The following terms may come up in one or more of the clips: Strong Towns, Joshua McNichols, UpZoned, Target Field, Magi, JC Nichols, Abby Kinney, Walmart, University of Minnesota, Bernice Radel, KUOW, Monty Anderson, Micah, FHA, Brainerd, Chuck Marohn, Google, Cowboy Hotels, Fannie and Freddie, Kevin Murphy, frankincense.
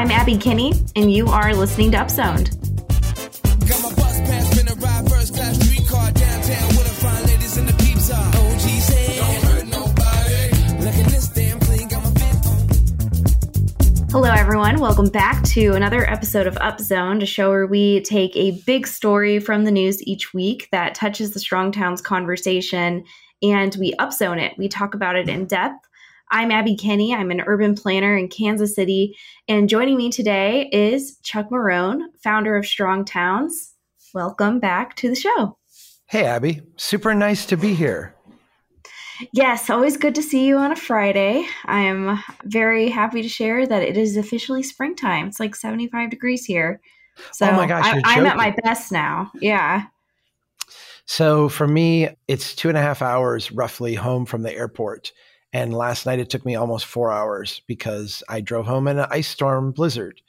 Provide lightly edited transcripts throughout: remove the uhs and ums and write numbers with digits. I'm Abby Kinney, and you are listening to UpZoned. Got my bus pass, been a ride first class street car downtown with the fine ladies in the pizza. OG's head. Don't hurt nobody. Look at this damn clean, got my fit on. Hello, everyone. Welcome back to another episode of UpZoned, a show where we take a big story from the news each week that touches the Strong Towns conversation, and we upzone it. We talk about it in depth. I'm Abby Kinney. I'm an urban planner in Kansas City. And joining me today is Chuck Marohn, founder of Strong Towns. Welcome back to the show. Hey, Abby. Super nice to be here. Yes, always good to see you on a Friday. I am very happy to share that it is officially springtime. It's like 75 degrees here. So oh my gosh, I'm at my best now. Yeah. So for me, it's 2.5 hours roughly home from the airport. And last night, it took me almost 4 hours because I drove home in an ice storm blizzard.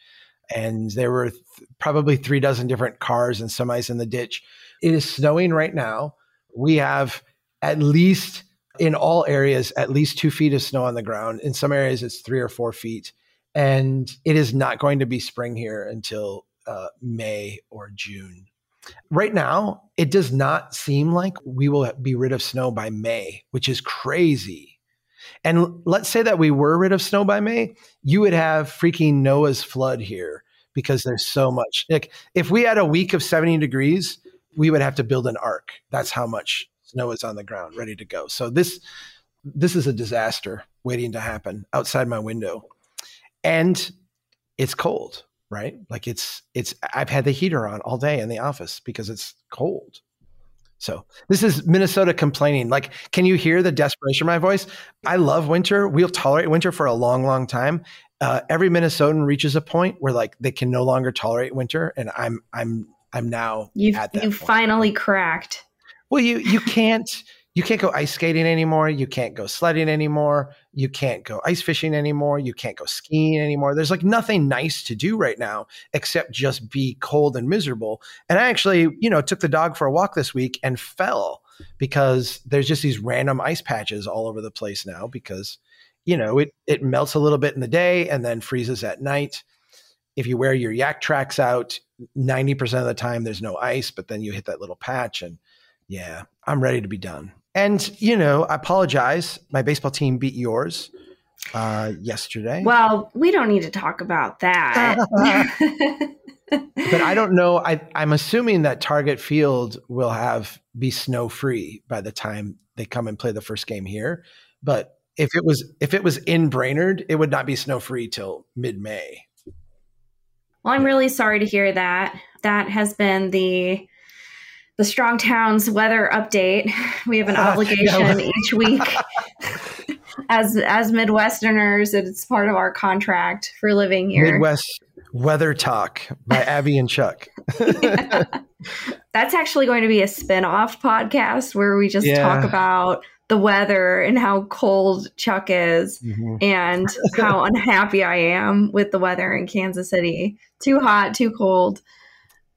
And there were probably 3 dozen different cars and semis in the ditch. It is snowing right now. We have at least, in all areas, at least 2 feet of snow on the ground. In some areas, it's 3 or 4 feet. And it is not going to be spring here until May or June. Right now, it does not seem like we will be rid of snow by May, which is crazy. And let's say that we were rid of snow by May, you would have freaking Noah's flood here because there's so much. Like if we had a week of 70 degrees, we would have to build an ark. That's how much snow is on the ground ready to go. So this is a disaster waiting to happen outside my window. And it's cold, right? Like it's I've had the heater on all day in the office because it's cold. So this is Minnesota complaining. Like, can you hear the desperation in my voice? I love winter. We'll tolerate winter for a long, long time. Every Minnesotan reaches a point where like they can no longer tolerate winter. And I'm now at that. You've finally cracked. Well, you can't go ice skating anymore. You can't go sledding anymore. You can't go ice fishing anymore. You can't go skiing anymore. There's like nothing nice to do right now except just be cold and miserable. And I actually, took the dog for a walk this week and fell because there's just these random ice patches all over the place now because, it melts a little bit in the day and then freezes at night. If you wear your yak tracks out, 90% of the time there's no ice, but then you hit that little patch and yeah, I'm ready to be done. And, I apologize. My baseball team beat yours yesterday. Well, we don't need to talk about that. But I don't know. I'm assuming that Target Field will be snow free by the time they come and play the first game here. But if it was in Brainerd, it would not be snow free till mid-May. Well, I'm really sorry to hear that. That has been the Strong Towns weather update. We have an obligation each week as Midwesterners. It's part of our contract for living here. Midwest Weather Talk by Abby and Chuck. Yeah. That's actually going to be a spin-off podcast where we just talk about the weather and how cold Chuck is and how unhappy I am with the weather in Kansas City. Too hot, too cold.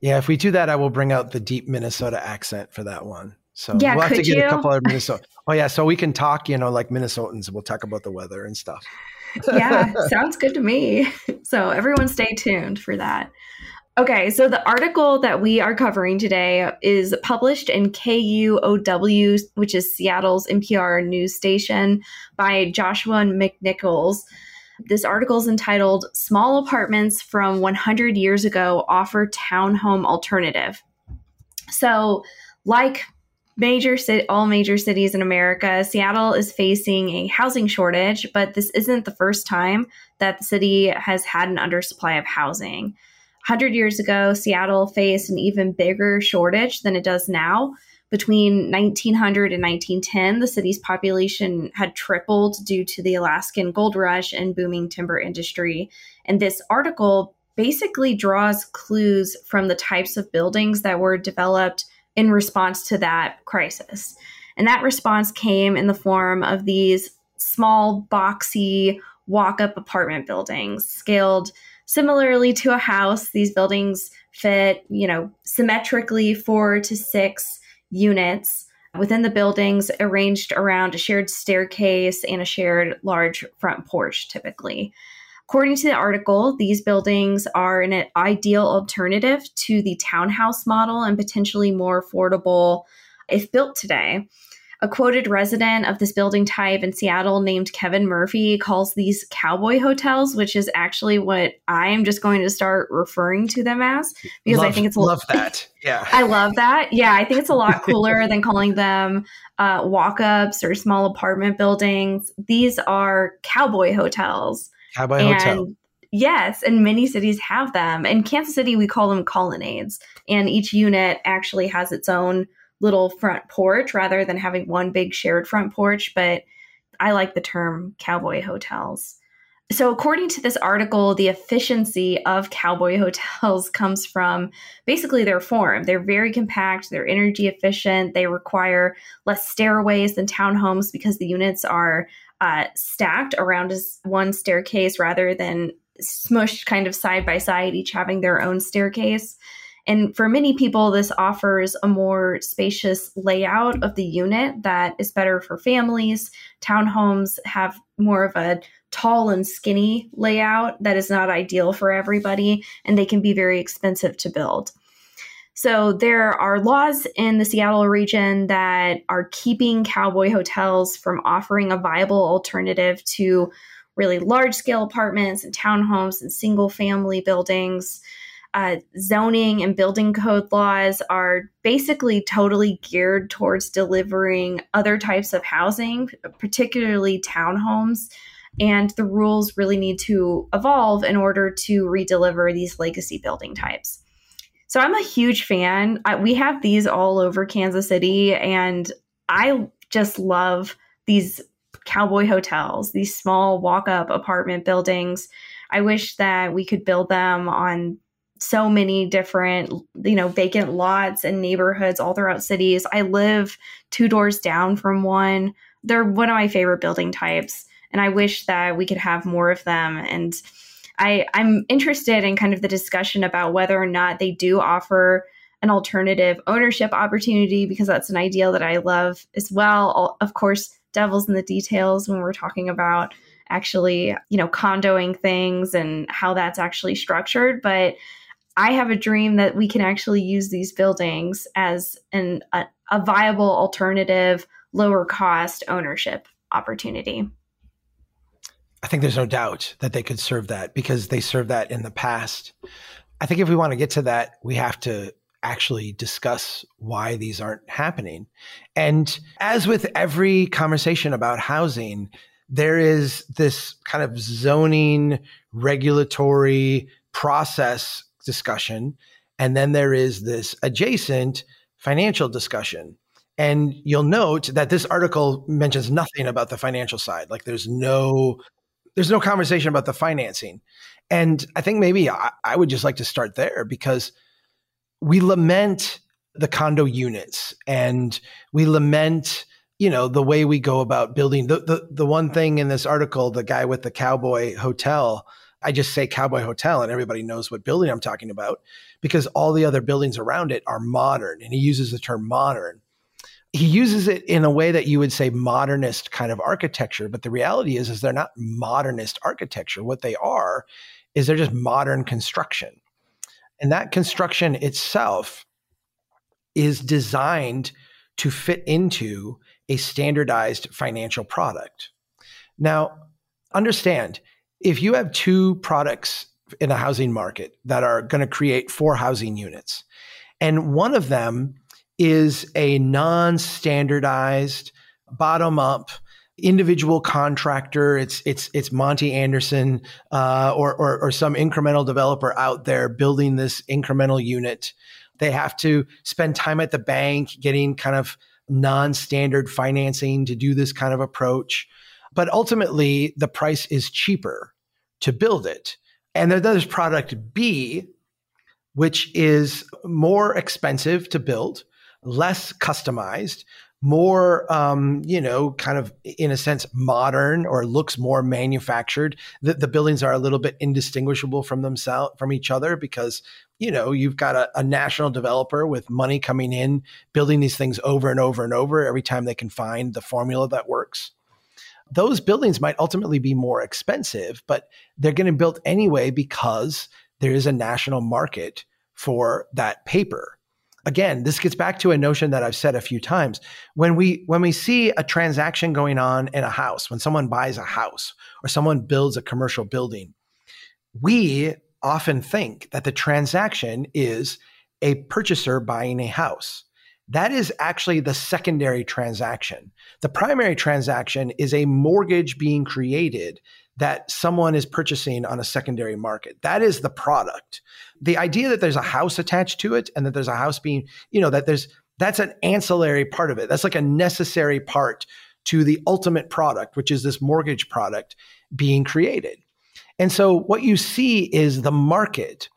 Yeah, if we do that, I will bring out the deep Minnesota accent for that one. So we'll have to get a couple of Minnesota. Oh, yeah. So we can talk, like Minnesotans. We'll talk about the weather and stuff. Yeah, sounds good to me. So everyone stay tuned for that. Okay, so the article that we are covering today is published in KUOW, which is Seattle's NPR news station, by Joshua McNichols. This article is entitled, Small Apartments from 100 Years Ago Offer Townhome Alternative. So like all major cities in America, Seattle is facing a housing shortage, but this isn't the first time that the city has had an undersupply of housing. 100 years ago, Seattle faced an even bigger shortage than it does now. Between 1900 and 1910, the city's population had tripled due to the Alaskan gold rush and booming timber industry. And this article basically draws clues from the types of buildings that were developed in response to that crisis. And that response came in the form of these small, boxy, walk-up apartment buildings scaled similarly to a house. These buildings fit, symmetrically 4 to 6 units within the buildings, arranged around a shared staircase and a shared large front porch, typically. According to the article, these buildings are an ideal alternative to the townhouse model and potentially more affordable if built today. A quoted resident of this building type in Seattle named Kevin Murphy calls these cowboy hotels, which is actually what I'm just going to start referring to them as, because I think it's a lot. Love that. Yeah. I love that. Yeah. I think it's a lot cooler than calling them walk-ups or small apartment buildings. These are cowboy hotels. Yes. And many cities have them. In Kansas City, we call them colonnades, and each unit actually has its own little front porch rather than having one big shared front porch, but I like the term cowboy hotels. So according to this article, the efficiency of cowboy hotels comes from basically their form. They're very compact, they're energy efficient, they require less stairways than townhomes because the units are stacked around one staircase rather than smushed kind of side by side, each having their own staircase. And for many people, this offers a more spacious layout of the unit that is better for families. Townhomes have more of a tall and skinny layout that is not ideal for everybody, and they can be very expensive to build. So there are laws in the Seattle region that are keeping cowboy hotels from offering a viable alternative to really large-scale apartments and townhomes and single-family buildings. Zoning and building code laws are basically totally geared towards delivering other types of housing, particularly townhomes, and the rules really need to evolve in order to re-deliver these legacy building types. So I'm a huge fan. We have these all over Kansas City, and I just love these cowboy hotels, these small walk-up apartment buildings. I wish that we could build them on so many different, vacant lots and neighborhoods all throughout cities. I live two doors down from one. They're one of my favorite building types, and I wish that we could have more of them. And I'm interested in kind of the discussion about whether or not they do offer an alternative ownership opportunity, because that's an idea that I love as well. Of course, devil's in the details when we're talking about actually, condoing things and how that's actually structured. But I have a dream that we can actually use these buildings as a viable alternative, lower cost ownership opportunity. I think there's no doubt that they could serve that, because they served that in the past. I think if we want to get to that, we have to actually discuss why these aren't happening. And as with every conversation about housing, there is this kind of zoning, regulatory process discussion, and then there is this adjacent financial discussion. And you'll note that this article mentions nothing about the financial side. Like there's no conversation about the financing. And I think maybe I would just like to start there, because we lament the condo units and we lament the way we go about building. The one thing in this article, the guy with the cowboy hotel, I just say cowboy hotel and everybody knows what building I'm talking about, because all the other buildings around it are modern. And he uses the term modern. He uses it in a way that you would say modernist kind of architecture. But the reality is they're not modernist architecture. What they are is they're just modern construction. And that construction itself is designed to fit into a standardized financial product. Now, understand, if you have two products in a housing market that are going to create four housing units, and one of them is a non-standardized, bottom-up, individual contractor, it's Monty Anderson or some incremental developer out there building this incremental unit. They have to spend time at the bank getting kind of non-standard financing to do this kind of approach. But ultimately, the price is cheaper to build it. And then there's product B, which is more expensive to build, less customized, more, kind of in a sense, modern, or looks more manufactured. The buildings are a little bit indistinguishable from each other, because you've got a national developer with money coming in, building these things over and over and over every time they can find the formula that works. those buildings might ultimately be more expensive, but they're going to build anyway because there is a national market for that paper. Again, this gets back to a notion that I've said a few times. When we see a transaction going on in a house, when someone buys a house or someone builds a commercial building, we often think that the transaction is a purchaser buying a house. That is actually the secondary transaction. The primary transaction is a mortgage being created that someone is purchasing on a secondary market. That is the product. The idea that there's a house attached to it and that there's a house being, that's an ancillary part of it. That's like a necessary part to the ultimate product, which is this mortgage product being created. And so what you see is the market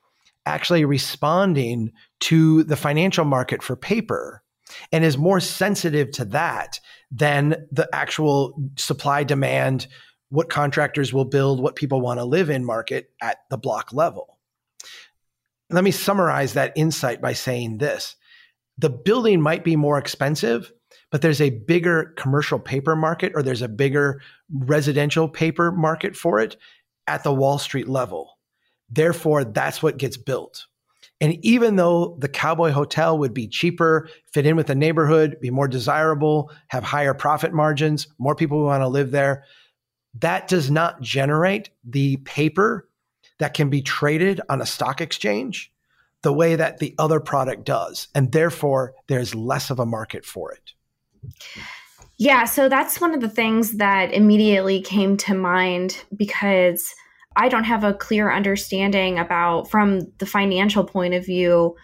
actually responding to the financial market for paper and is more sensitive to that than the actual supply demand, what contractors will build, what people want to live in market at the block level. Let me summarize that insight by saying this. The building might be more expensive, but there's a bigger commercial paper market, or there's a bigger residential paper market for it at the Wall Street level. Therefore, that's what gets built. And even though the Cowboy Hotel would be cheaper, fit in with the neighborhood, be more desirable, have higher profit margins, more people who want to live there, that does not generate the paper that can be traded on a stock exchange the way that the other product does. And therefore, there's less of a market for it. Yeah, so that's one of the things that immediately came to mind, because I don't have a clear understanding about, from the financial point of view,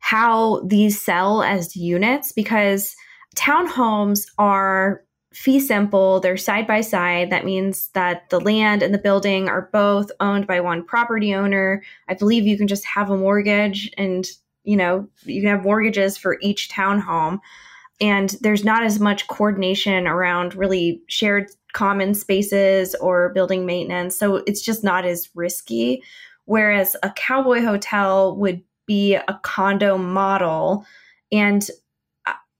how these sell as units, because townhomes are fee simple. They're side by side. That means that the land and the building are both owned by one property owner. I believe you can just have a mortgage, and you can have mortgages for each townhome. And there's not as much coordination around really shared common spaces or building maintenance. So it's just not as risky. Whereas a Cowboy Hotel would be a condo model. And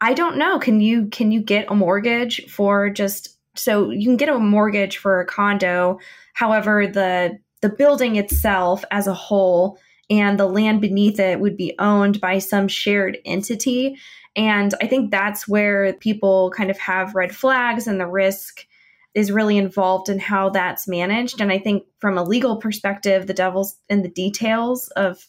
I don't know, can you get a mortgage for you can get a mortgage for a condo. However, the building itself as a whole and the land beneath it would be owned by some shared entity. And I think that's where people kind of have red flags, and the risk is really involved in how that's managed. And I think from a legal perspective, the devil's in the details of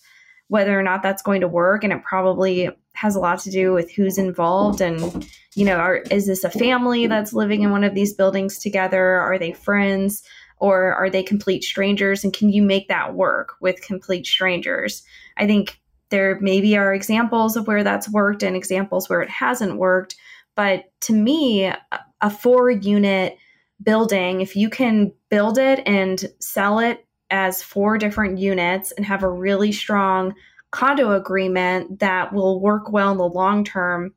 whether or not that's going to work. And it probably has a lot to do with who's involved. And, is this a family that's living in one of these buildings together? Are they friends, or are they complete strangers? And can you make that work with complete strangers? I think there maybe are examples of where that's worked and examples where it hasn't worked. But to me, a 4-unit building, if you can build it and sell it as 4 different units and have a really strong condo agreement that will work well in the long term,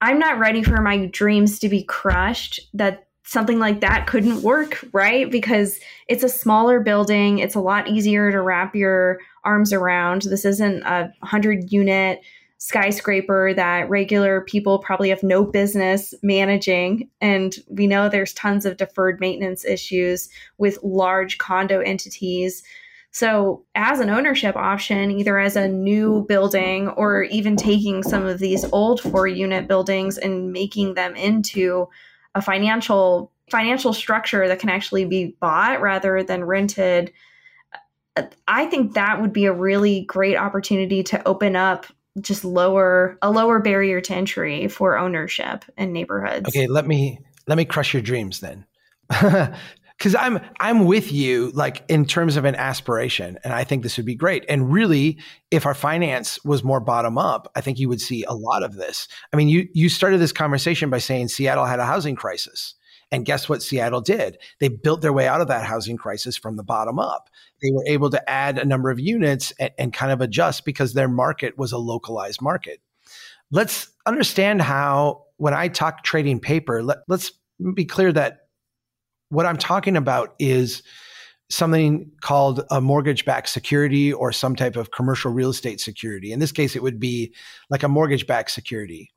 I'm not ready for my dreams to be crushed that something like that couldn't work, right? Because it's a smaller building. It's a lot easier to wrap your arms around. This isn't a 100-unit skyscraper that regular people probably have no business managing. And we know there's tons of deferred maintenance issues with large condo entities. So as an ownership option, either as a new building or even taking some of these old 4-unit buildings and making them into a financial structure that can actually be bought rather than rented, I think that would be a really great opportunity to open up just a lower barrier to entry for ownership in neighborhoods. Okay, let me crush your dreams then. Because I'm with you, like, in terms of an aspiration, and I think this would be great. And really, if our finance was more bottom up, I think you would see a lot of this. I mean, you started this conversation by saying Seattle had a housing crisis. And guess what Seattle did? They built their way out of that housing crisis from the bottom up. They were able to add a number of units and kind of adjust because their market was a localized market. Let's understand how, when I talk trading paper, let's be clear that what I'm talking about is something called a mortgage-backed security or some type of commercial real estate security. In this case, it would be like a mortgage-backed security.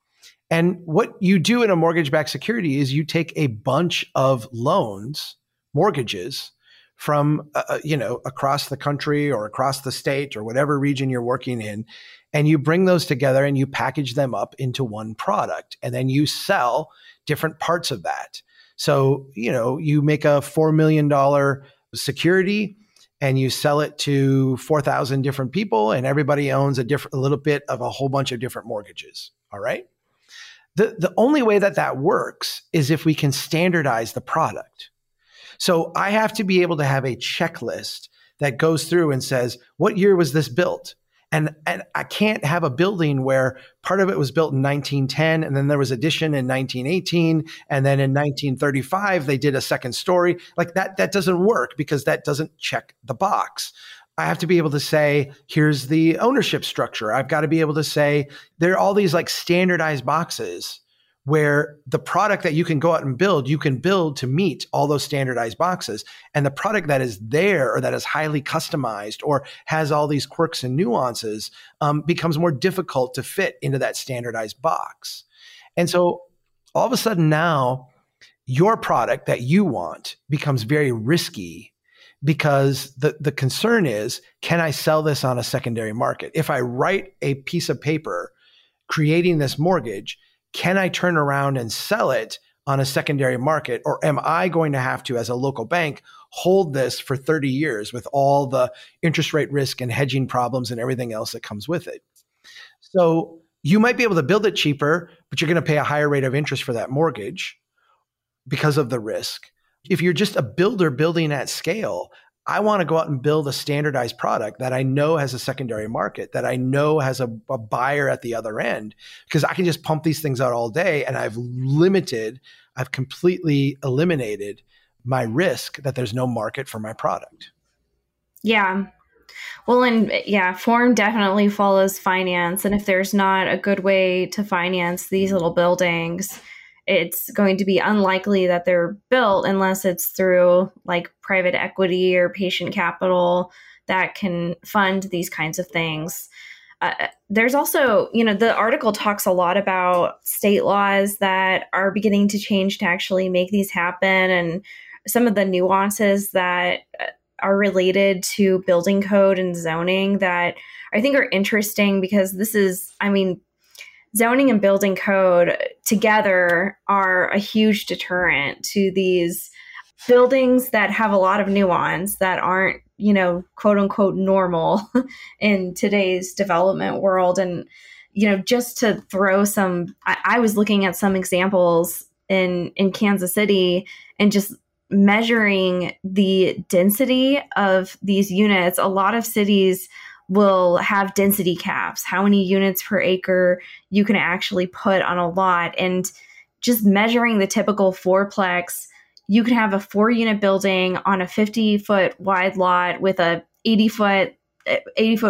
And what you do in a mortgage-backed security is you take a bunch of loans, mortgages from, across the country or across the state or whatever region you're working in, and you bring those together and you package them up into one product, and then you sell different parts of that. So, you make a $4 million security and you sell it to 4,000 different people, and everybody owns a little bit of a whole bunch of different mortgages. All right. The only way that works is if we can standardize the product. So I have to be able to have a checklist that goes through and says, what year was this built? And I can't have a building where part of it was built in 1910, and then there was addition in 1918, and then in 1935, they did a second story. Like that doesn't work because that doesn't check the box. I have to be able to say, here's the ownership structure. I've got to be able to say, there are all these like standardized boxes where the product that you can go out and build, you can build to meet all those standardized boxes. And the product that is there or that is highly customized or has all these quirks and nuances becomes more difficult to fit into that standardized box. And so all of a sudden now, your product that you want becomes very risky, because the concern is, can I sell this on a secondary market? If I write a piece of paper creating this mortgage, can I turn around and sell it on a secondary market? Or am I going to have to, as a local bank, hold this for 30 years with all the interest rate risk and hedging problems and everything else that comes with it? So you might be able to build it cheaper, but you're going to pay a higher rate of interest for that mortgage because of the risk. If you're just a builder building at scale, I want to go out and build a standardized product that I know has a secondary market, that I know has a buyer at the other end, because I can just pump these things out all day, and I've completely eliminated my risk that there's no market for my product. Yeah. Well, and yeah, form definitely follows finance. And if there's not a good way to finance these little buildings, it's going to be unlikely that they're built unless it's through like private equity or patient capital that can fund these kinds of things. There's also, the article talks a lot about state laws that are beginning to change to actually make these happen, and some of the nuances that are related to building code and zoning that I think are interesting, because this is, zoning and building code together are a huge deterrent to these buildings that have a lot of nuance that aren't, quote unquote, normal in today's development world. And, just to throw some, I was looking at some examples in Kansas City and just measuring the density of these units. A lot of cities will have density caps, how many units per acre you can actually put on a lot. And just measuring the typical fourplex, you can have a 4-unit building on a 50-foot wide lot with a 80-foot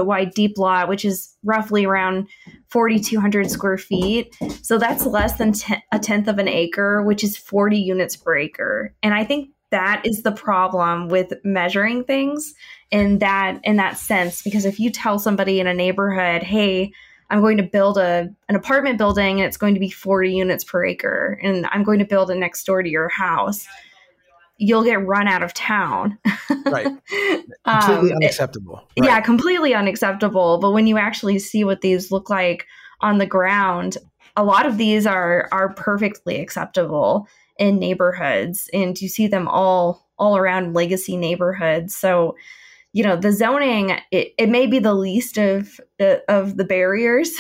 wide deep lot, which is roughly around 4,200 square feet. So that's less than a tenth of an acre, which is 40 units per acre. And I think that is the problem with measuring things in that sense, because if you tell somebody in a neighborhood, hey, I'm going to build an apartment building and it's going to be 40 units per acre, and I'm going to build it next door to your house, you'll get run out of town. Right. Completely unacceptable. Right. Yeah, completely unacceptable. But when you actually see what these look like on the ground, a lot of these are perfectly acceptable in neighborhoods, and you see them all around legacy neighborhoods. So, the zoning, it may be the least of the barriers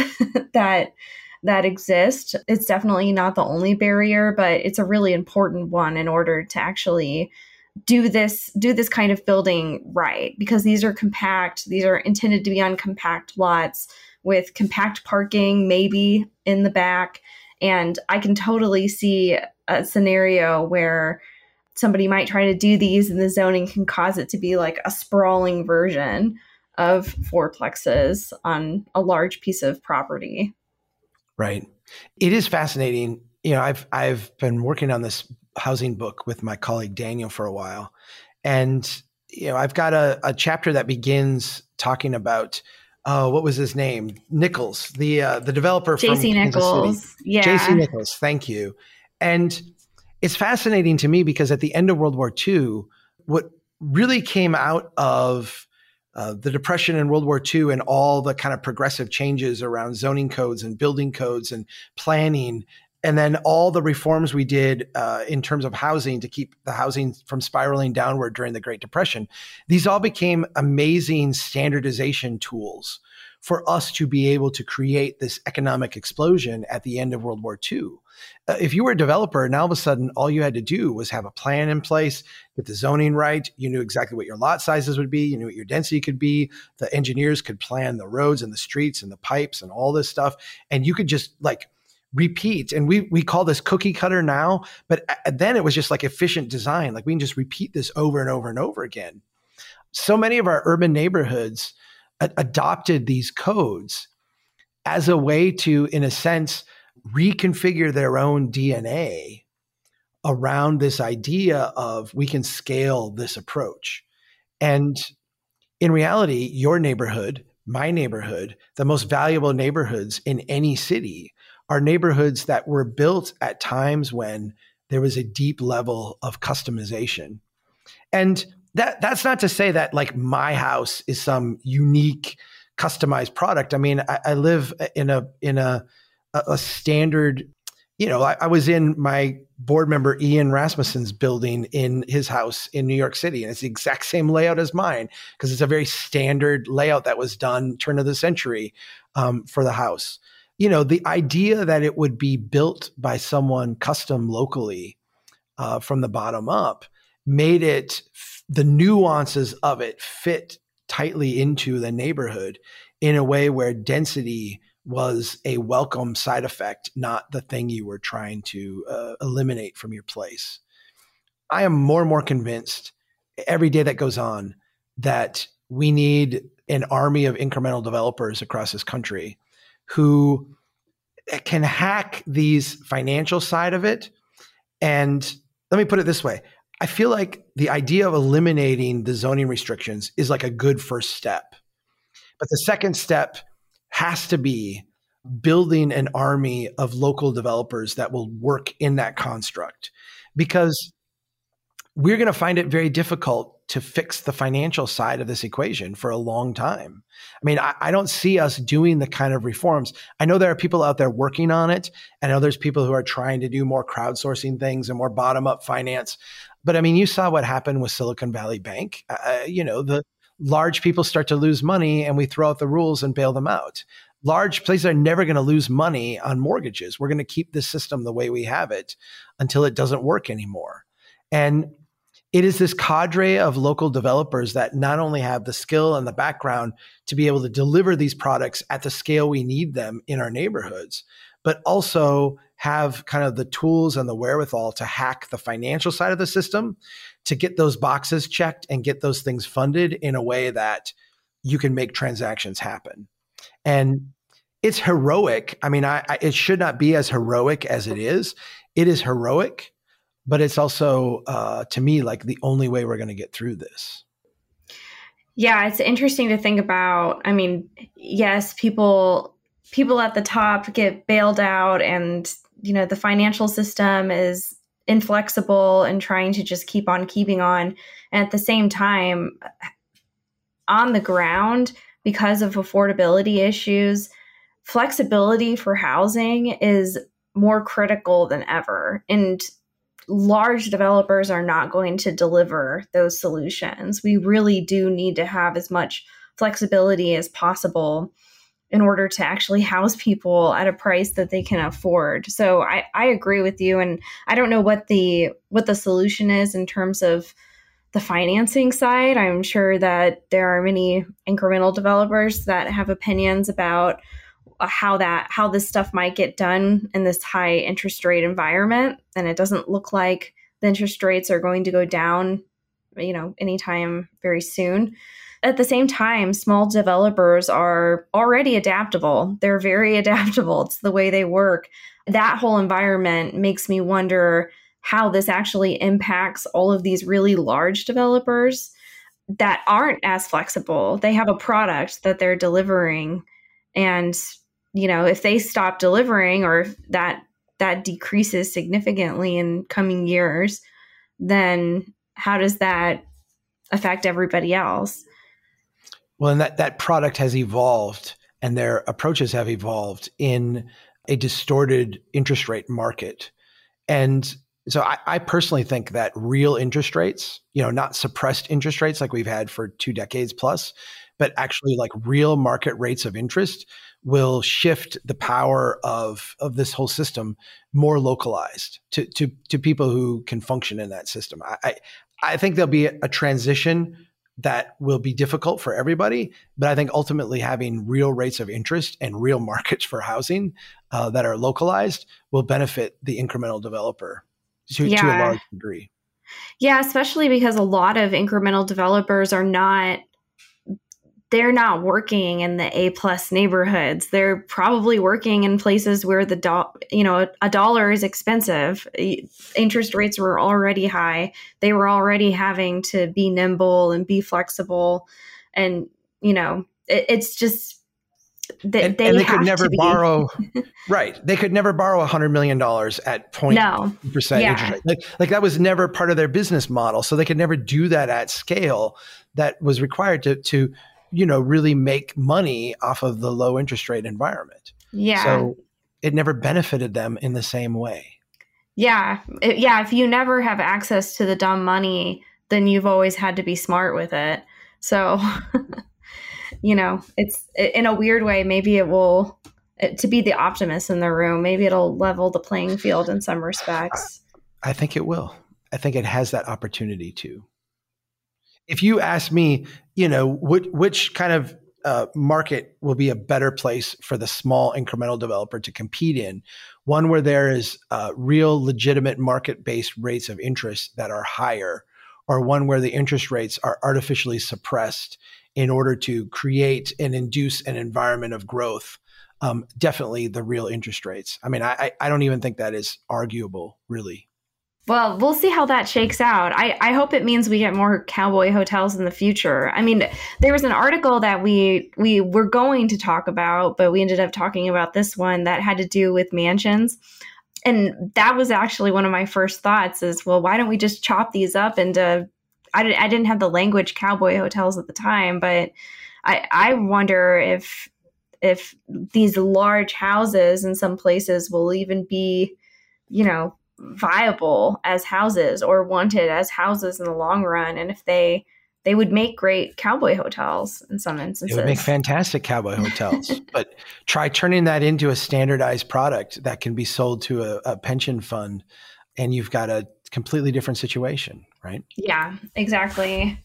that exist. It's definitely not the only barrier, but it's a really important one in order to actually do this kind of building right, because these are compact. These are intended to be on compact lots with compact parking, maybe in the back. And I can totally see a scenario where somebody might try to do these and the zoning can cause it to be like a sprawling version of fourplexes on a large piece of property. Right. It is fascinating. I've been working on this housing book with my colleague Daniel for a while. And, I've got a chapter that begins talking about what was his name? Nichols, the developer from Kansas City. JC Nichols. Yeah. JC Nichols. Thank you. And it's fascinating to me because at the end of World War II, what really came out of the Depression and World War II and all the kind of progressive changes around zoning codes and building codes and planning, and then all the reforms we did in terms of housing to keep the housing from spiraling downward during the Great Depression, these all became amazing standardization tools for us to be able to create this economic explosion at the end of World War II. If you were a developer, now all of a sudden, all you had to do was have a plan in place, get the zoning right. You knew exactly what your lot sizes would be. You knew what your density could be. The engineers could plan the roads and the streets and the pipes and all this stuff. And you could just like repeat. And we call this cookie cutter now, but then it was just like efficient design. Like we can just repeat this over and over and over again. So many of our urban neighborhoods adopted these codes as a way to, in a sense, reconfigure their own DNA around this idea of we can scale this approach. And in reality, your neighborhood, my neighborhood, the most valuable neighborhoods in any city are neighborhoods that were built at times when there was a deep level of customization. And that's not to say that like my house is some unique customized product. I mean, I live in a standard, you know, I was in my board member Ian Rasmussen's building in his house in New York City, and it's the exact same layout as mine because it's a very standard layout that was done turn of the century for the house. You know, the idea that it would be built by someone custom locally from the bottom up made it the nuances of it fit tightly into the neighborhood in a way where density was a welcome side effect, not the thing you were trying to eliminate from your place. I am more and more convinced every day that goes on that we need an army of incremental developers across this country who can hack these financial side of it. And let me put it this way. I feel like the idea of eliminating the zoning restrictions is like a good first step. But the second step has to be building an army of local developers that will work in that construct, because we're going to find it very difficult to fix the financial side of this equation for a long time. I mean, I don't see us doing the kind of reforms. I know there are people out there working on it. I know there's people who are trying to do more crowdsourcing things and more bottom-up finance. But I mean, you saw what happened with Silicon Valley Bank. You know, the large people start to lose money and we throw out the rules and bail them out. Large places are never going to lose money on mortgages. We're going to keep this system the way we have it until it doesn't work anymore. And it is this cadre of local developers that not only have the skill and the background to be able to deliver these products at the scale we need them in our neighborhoods, but also have kind of the tools and the wherewithal to hack the financial side of the system, to get those boxes checked and get those things funded in a way that you can make transactions happen. And it's heroic. I mean, it should not be as heroic as it is. It is heroic, but it's also, to me, like the only way we're going to get through this. Yeah, it's interesting to think about. I mean, yes, people at the top get bailed out and, you know, the financial system is inflexible and trying to just keep on keeping on. And at the same time, on the ground, because of affordability issues, flexibility for housing is more critical than ever. And large developers are not going to deliver those solutions. We really do need to have as much flexibility as possible in order to actually house people at a price that they can afford. So I agree with you. And I don't know what the solution is in terms of the financing side. I'm sure that there are many incremental developers that have opinions about how this stuff might get done in this high interest rate environment. And it doesn't look like the interest rates are going to go down, you know, anytime very soon. At the same time, small developers are already adaptable. They're very adaptable. It's the way they work. That whole environment makes me wonder how this actually impacts all of these really large developers. that aren't as flexible. They have a product that they're delivering, and you know, if they stop delivering, or if that decreases significantly in coming years, then how does that affect everybody else? Well, and that product has evolved, and their approaches have evolved in a distorted interest rate market. And so I personally think that real interest rates, you know, not suppressed interest rates like we've had for 2 decades plus, but actually like real market rates of interest will shift the power of this whole system more localized to people who can function in that system. I think there'll be a transition that will be difficult for everybody, but I think ultimately having real rates of interest and real markets for housing that are localized will benefit the incremental developer to a large degree. Yeah, especially because a lot of incremental developers are not working in the A+ neighborhoods. They're probably working in places where a dollar is expensive. Interest rates were already high. They were already having to be nimble and be flexible. And, you know, it's just that they could never borrow. Right. They could never borrow $100 million at 0.2% interest rate. Like that was never part of their business model. So they could never do that at scale that was required to you know, really make money off of the low interest rate environment. Yeah. So it never benefited them in the same way. Yeah. Yeah. If you never have access to the dumb money, then you've always had to be smart with it. So, you know, it's in a weird way, maybe it will, to be the optimist in the room, maybe it'll level the playing field in some respects. I think it will. I think it has that opportunity too. If you ask me, you know, which kind of market will be a better place for the small incremental developer to compete in, one where there is real legitimate market-based rates of interest that are higher, or one where the interest rates are artificially suppressed in order to create and induce an environment of growth, definitely the real interest rates. I mean, I don't even think that is arguable, really. Well, we'll see how that shakes out. I hope it means we get more Cowboy Hotels in the future. I mean, there was an article that we were going to talk about, but we ended up talking about this one that had to do with mansions. And that was actually one of my first thoughts is, well, why don't we just chop these up into, I didn't have the language Cowboy Hotels at the time, but I wonder if these large houses in some places will even be, you know, viable as houses or wanted as houses in the long run, and if they would make great Cowboy Hotels in some instances. They would make fantastic Cowboy Hotels, but try turning that into a standardized product that can be sold to a pension fund, and you've got a completely different situation, right? Yeah, exactly.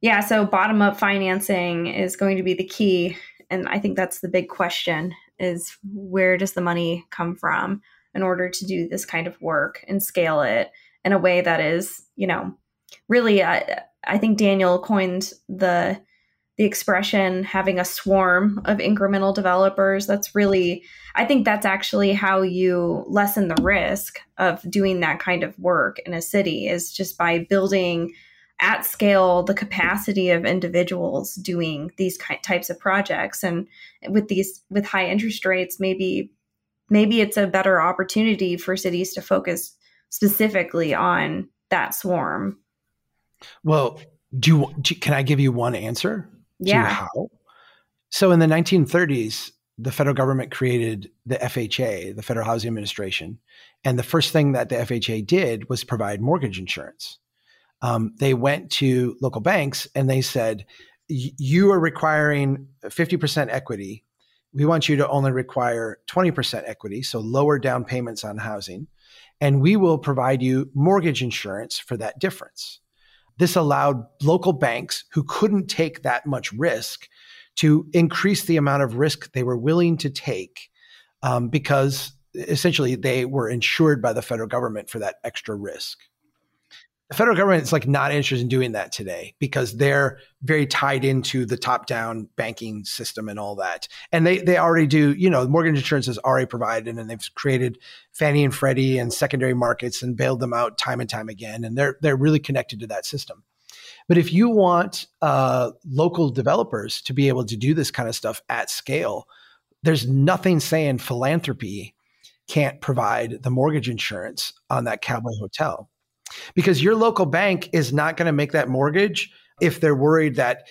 Yeah, so bottom-up financing is going to be the key, and I think that's the big question is where does the money come from in order to do this kind of work and scale it in a way that is, you know, really, I think Daniel coined the expression having a swarm of incremental developers. That's really, I think that's actually how you lessen the risk of doing that kind of work in a city is just by building at scale the capacity of individuals doing these types of projects. And with high interest rates, maybe it's a better opportunity for cities to focus specifically on that swarm. Well, can I give you one answer? Yeah. To how? So in the 1930s, the federal government created the FHA, the Federal Housing Administration. And the first thing that the FHA did was provide mortgage insurance. They went to local banks and they said, you are requiring 50% equity. We want you to only require 20% equity, so lower down payments on housing, and we will provide you mortgage insurance for that difference. This allowed local banks who couldn't take that much risk to increase the amount of risk they were willing to take because essentially they were insured by the federal government for that extra risk. The federal government is like not interested in doing that today because they're very tied into the top-down banking system and all that. And they already do, you know, mortgage insurance is already provided and they've created Fannie and Freddie and secondary markets and bailed them out time and time again. And they're really connected to that system. But if you want local developers to be able to do this kind of stuff at scale, there's nothing saying philanthropy can't provide the mortgage insurance on that Cowboy Hotel, because your local bank is not going to make that mortgage if they're worried that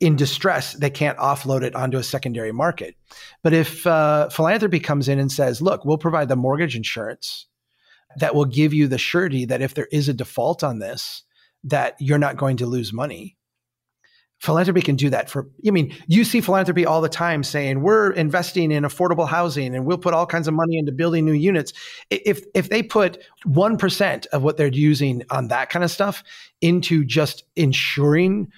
in distress, they can't offload it onto a secondary market. But if philanthropy comes in and says, look, we'll provide the mortgage insurance that will give you the surety that if there is a default on this, that you're not going to lose money. Philanthropy can do that for, I mean, you see philanthropy all the time saying, we're investing in affordable housing and we'll put all kinds of money into building new units. If they put 1% of what they're using on that kind of stuff into just insuring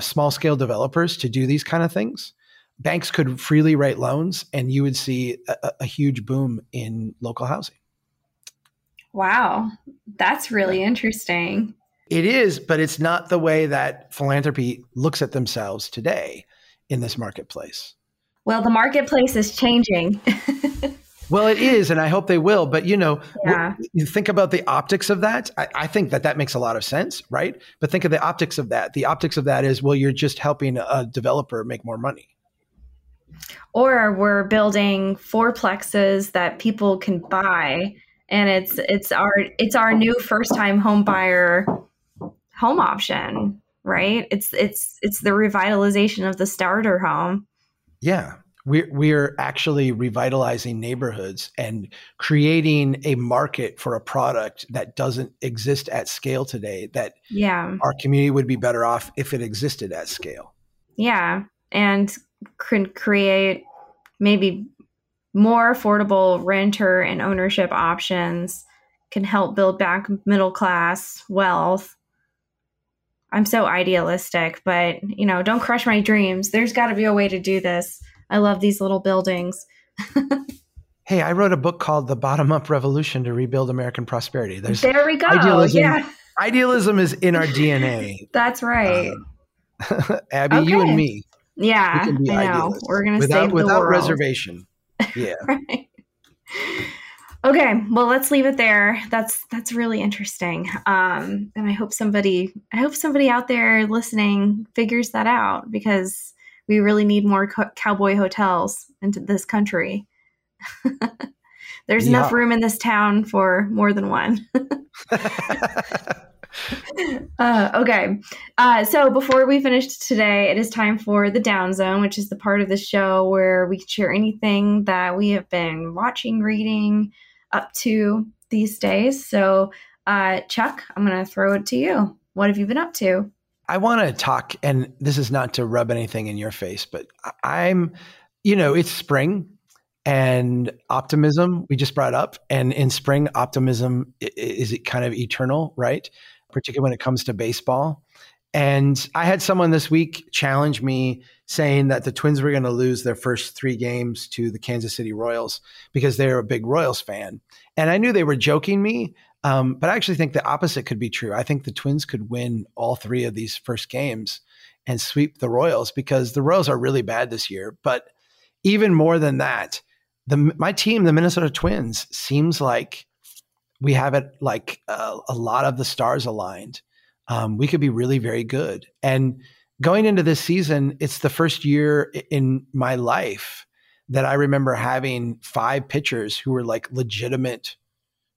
small scale developers to do these kind of things, banks could freely write loans and you would see a huge boom in local housing. Wow. That's really interesting. It is, but it's not the way that philanthropy looks at themselves today in this marketplace. Well, the marketplace is changing. Well, it is, and I hope they will. But, you know, you think about the optics of that. I think that makes a lot of sense, right? But think of the optics of that. The optics of that is, well, you're just helping a developer make more money. Or we're building fourplexes that people can buy, and it's our new first-time home buyer home option, right? It's the revitalization of the starter home. Yeah. We're actually revitalizing neighborhoods and creating a market for a product that doesn't exist at scale today, that our community would be better off if it existed at scale. Yeah. And could create maybe more affordable renter and ownership options, can help build back middle-class wealth. I'm so idealistic, but, you know, don't crush my dreams. There's got to be a way to do this. I love these little buildings. Hey, I wrote a book called The Bottom-Up Revolution to Rebuild American Prosperity. There we go. Idealism, Idealism is in our DNA. That's right. Abby, okay. You and me. Yeah, I know. We're going to save the world. Without reservation. Yeah. Right. Okay. Well, let's leave it there. That's really interesting. And I hope somebody out there listening figures that out, because we really need more cowboy hotels into this country. There's enough room in this town for more than one. Okay. So before we finish today, it is time for the Down Zone, which is the part of the show where we share anything that we have been watching, reading, up to these days. So, Chuck, I'm going to throw it to you. What have you been up to? I want to talk, and this is not to rub anything in your face, but it's spring and optimism we just brought up. And in spring, optimism is kind of eternal, right? Particularly when it comes to baseball. And I had someone this week challenge me saying that the Twins were going to lose their first 3 games to the Kansas City Royals because they're a big Royals fan. And I knew they were joking me, but I actually think the opposite could be true. I think the Twins could win all 3 of these first games and sweep the Royals, because the Royals are really bad this year. But even more than that, my team, the Minnesota Twins, seems like we have it like a lot of the stars aligned. We could be really very good. And going into this season, it's the first year in my life that I remember having 5 pitchers who were like legitimate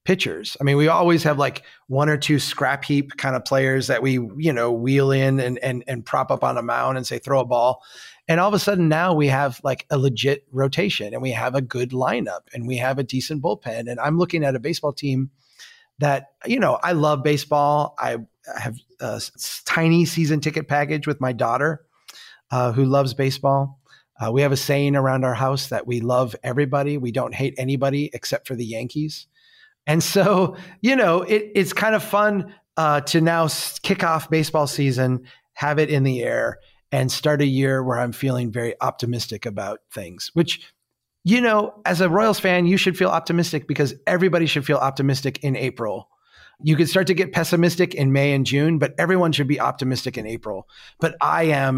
pitchers. I mean, we always have like 1 or 2 scrap heap kind of players that we, wheel in and prop up on a mound and say, throw a ball. And all of a sudden now we have like a legit rotation, and we have a good lineup, and we have a decent bullpen. And I'm looking at a baseball team that, I love baseball. I have a tiny season ticket package with my daughter who loves baseball. We have a saying around our house that we love everybody. We don't hate anybody except for the Yankees. And so, it's kind of fun to now kick off baseball season, have it in the air, and start a year where I'm feeling very optimistic about things, which, as a Royals fan, you should feel optimistic, because everybody should feel optimistic in April. You could start to get pessimistic in May and June, but everyone should be optimistic in April. But I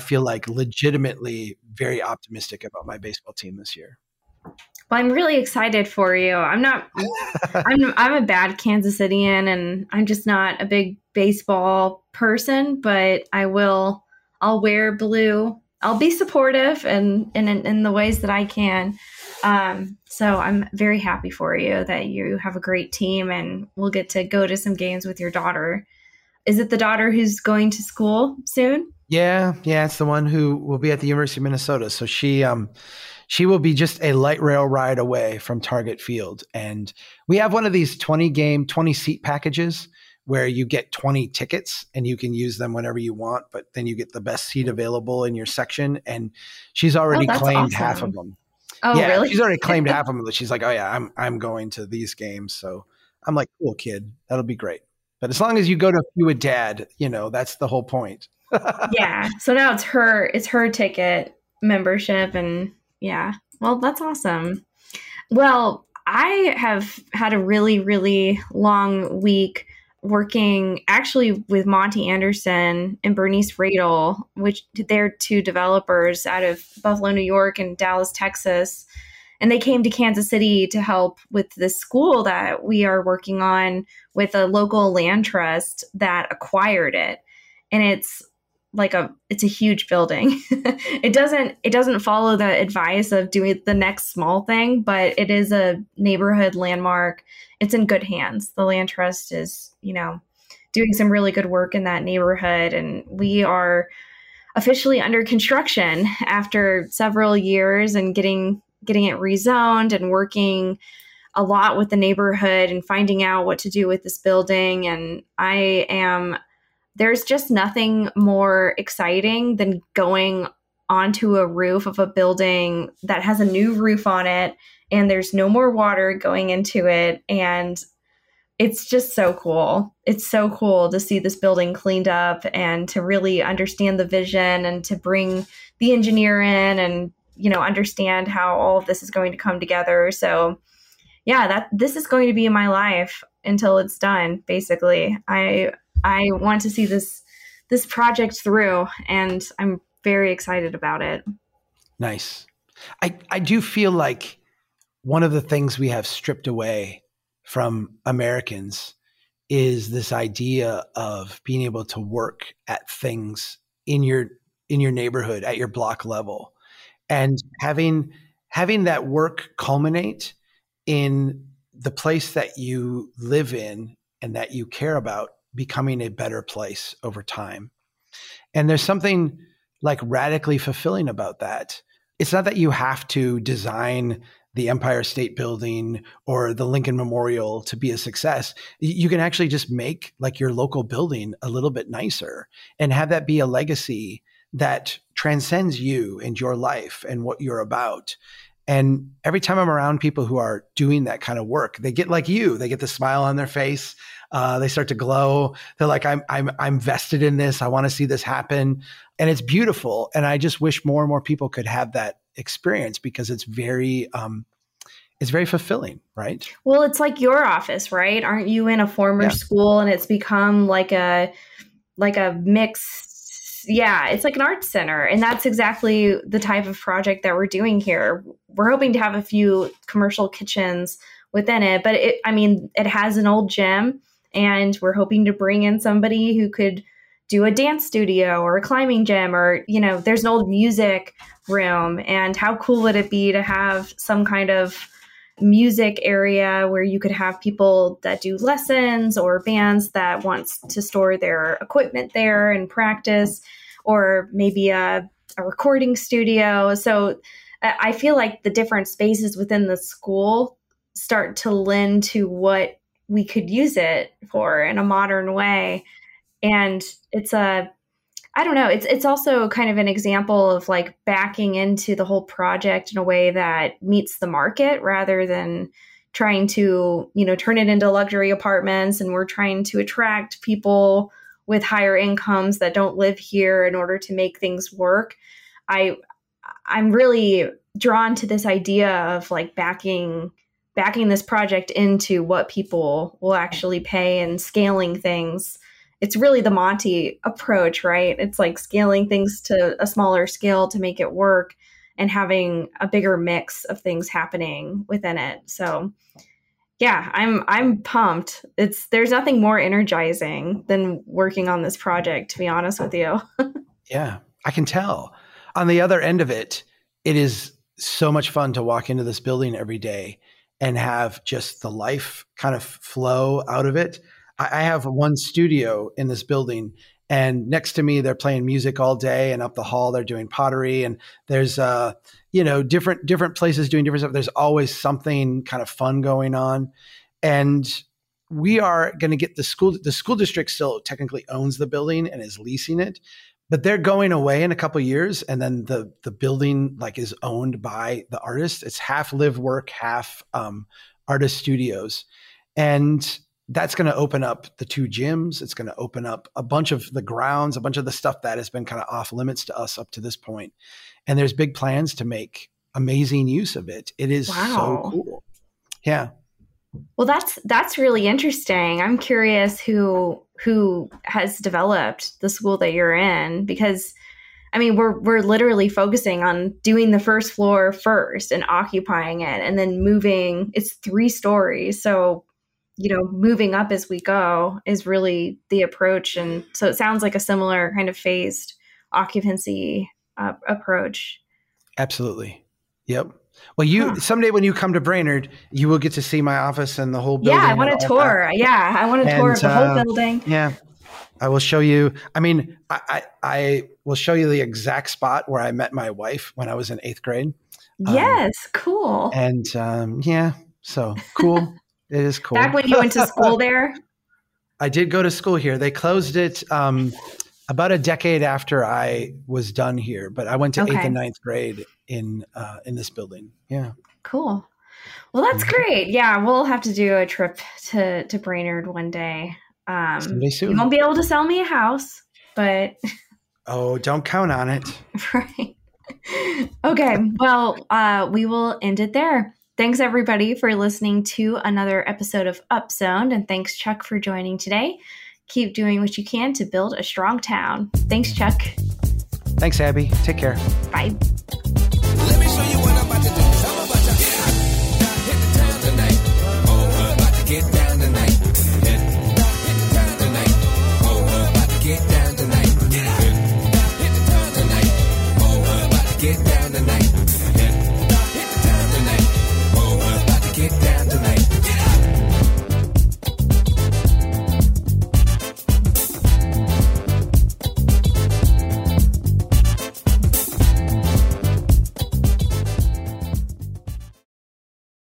feel like legitimately very optimistic about my baseball team this year. Well, I'm really excited for you. I'm a bad Kansas Cityan, and I'm just not a big baseball person, but I'll wear blue. I'll be supportive in the ways that I can. So I'm very happy for you that you have a great team, and we'll get to go to some games with your daughter. Is it the daughter who's going to school soon? Yeah, it's the one who will be at the University of Minnesota. So she will be just a light rail ride away from Target Field. And we have one of these 20-seat packages where you get 20 tickets and you can use them whenever you want, but then you get the best seat available in your section. And she's already claimed half of them. Oh, yeah, really? She's already claimed half of them. She's like, oh yeah, I'm going to these games. So I'm like, cool kid, that'll be great. But as long as you go to a few with dad, that's the whole point. Yeah. So now it's her ticket membership, and yeah. Well, that's awesome. Well, I have had a really, really long week working actually with Monty Anderson and Bernice Radel, which they're two developers out of Buffalo, New York and Dallas, Texas. And they came to Kansas City to help with this school that we are working on with a local land trust that acquired it. And it's a huge building. It doesn't follow the advice of doing the next small thing, but it is a neighborhood landmark. It's in good hands. The land trust is, doing some really good work in that neighborhood. And we are officially under construction after several years and getting it rezoned and working a lot with the neighborhood and finding out what to do with this building. And there's just nothing more exciting than going onto a roof of a building that has a new roof on it, and there's no more water going into it. And it's just so cool. It's so cool to see this building cleaned up and to really understand the vision and to bring the engineer in and, understand how all of this is going to come together. So yeah, this is going to be in my life until it's done. Basically, I want to see this project through, and I'm very excited about it. Nice. I do feel like one of the things we have stripped away from Americans is this idea of being able to work at things in your neighborhood, at your block level, and having that work culminate in the place that you live in and that you care about becoming a better place over time. And there's something like radically fulfilling about that. It's not that you have to design the Empire State Building or the Lincoln Memorial to be a success. You can actually just make like your local building a little bit nicer and have that be a legacy that transcends you and your life and what you're about. And every time I'm around people who are doing that kind of work, they get like you. They get the smile on their face. They start to glow. They're like, I'm vested in this. I want to see this happen, and it's beautiful. And I just wish more and more people could have that experience because it's very fulfilling, right? Well, it's like your office, right? Aren't you in a former school, and it's become like a mixed. Yeah, it's like an arts center. And that's exactly the type of project that we're doing here. We're hoping to have a few commercial kitchens within it. But it has an old gym, and we're hoping to bring in somebody who could do a dance studio or a climbing gym or, there's an old music room. And how cool would it be to have some kind of music area where you could have people that do lessons or bands that want to store their equipment there and practice, or maybe a recording studio. So I feel like the different spaces within the school start to lend to what we could use it for in a modern way. And it's also kind of an example of like backing into the whole project in a way that meets the market rather than trying to, turn it into luxury apartments. And we're trying to attract people with higher incomes that don't live here in order to make things work. I'm really drawn to this idea of like backing this project into what people will actually pay and scaling things. It's really the Monty approach, right? It's like scaling things to a smaller scale to make it work. and having a bigger mix of things happening within it. So yeah, I'm pumped. There's nothing more energizing than working on this project, to be honest with you. Yeah, I can tell. On the other end of it, it is so much fun to walk into this building every day and have just the life kind of flow out of it. I have one studio in this building, and next to me, they're playing music all day, and up the hall, they're doing pottery, and there's, different places doing different stuff. There's always something kind of fun going on. And we are going to get the school district still technically owns the building and is leasing it, but they're going away in a couple of years. And then the building is owned by the artist. It's half live work, half artist studios. And that's going to open up the two gyms. It's going to open up a bunch of the grounds, a bunch of the stuff that has been kind of off limits to us up to this point. And there's big plans to make amazing use of it. It is so cool. Yeah. Well, that's really interesting. I'm curious who has developed the school that you're in, because I mean, we're literally focusing on doing the first floor first and occupying it and then moving. It's 3 stories. So, moving up as we go is really the approach. And so it sounds like a similar kind of phased occupancy approach. Absolutely. Yep. Well, someday when you come to Brainerd, you will get to see my office and the whole building. Yeah, I want a tour. Yeah, I want a tour of the whole building. Yeah, I will show you. I mean, I will show you the exact spot where I met my wife when I was in 8th grade. Yes, cool. And so cool. It is cool. Back when you went to school there? I did go to school here. They closed it about a decade after I was done here, but I went to 8th and 9th grade in this building. Yeah. Cool. Well, that's great. Yeah. We'll have to do a trip to Brainerd one day. Soon. You won't be able to sell me a house, but. Oh, don't count on it. Right. Okay. Well, we will end it there. Thanks, everybody, for listening to another episode of UpZoned, and thanks, Chuck, for joining today. Keep doing what you can to build a strong town. Thanks, Chuck. Thanks, Abby. Take care. Bye. Let me show you what I'm about to do. I'm about to hit the town tonight. Oh, we're about to get down tonight. Hit the town tonight. Oh, we're about to get down tonight. Hit the town tonight. Oh, we're about to get down.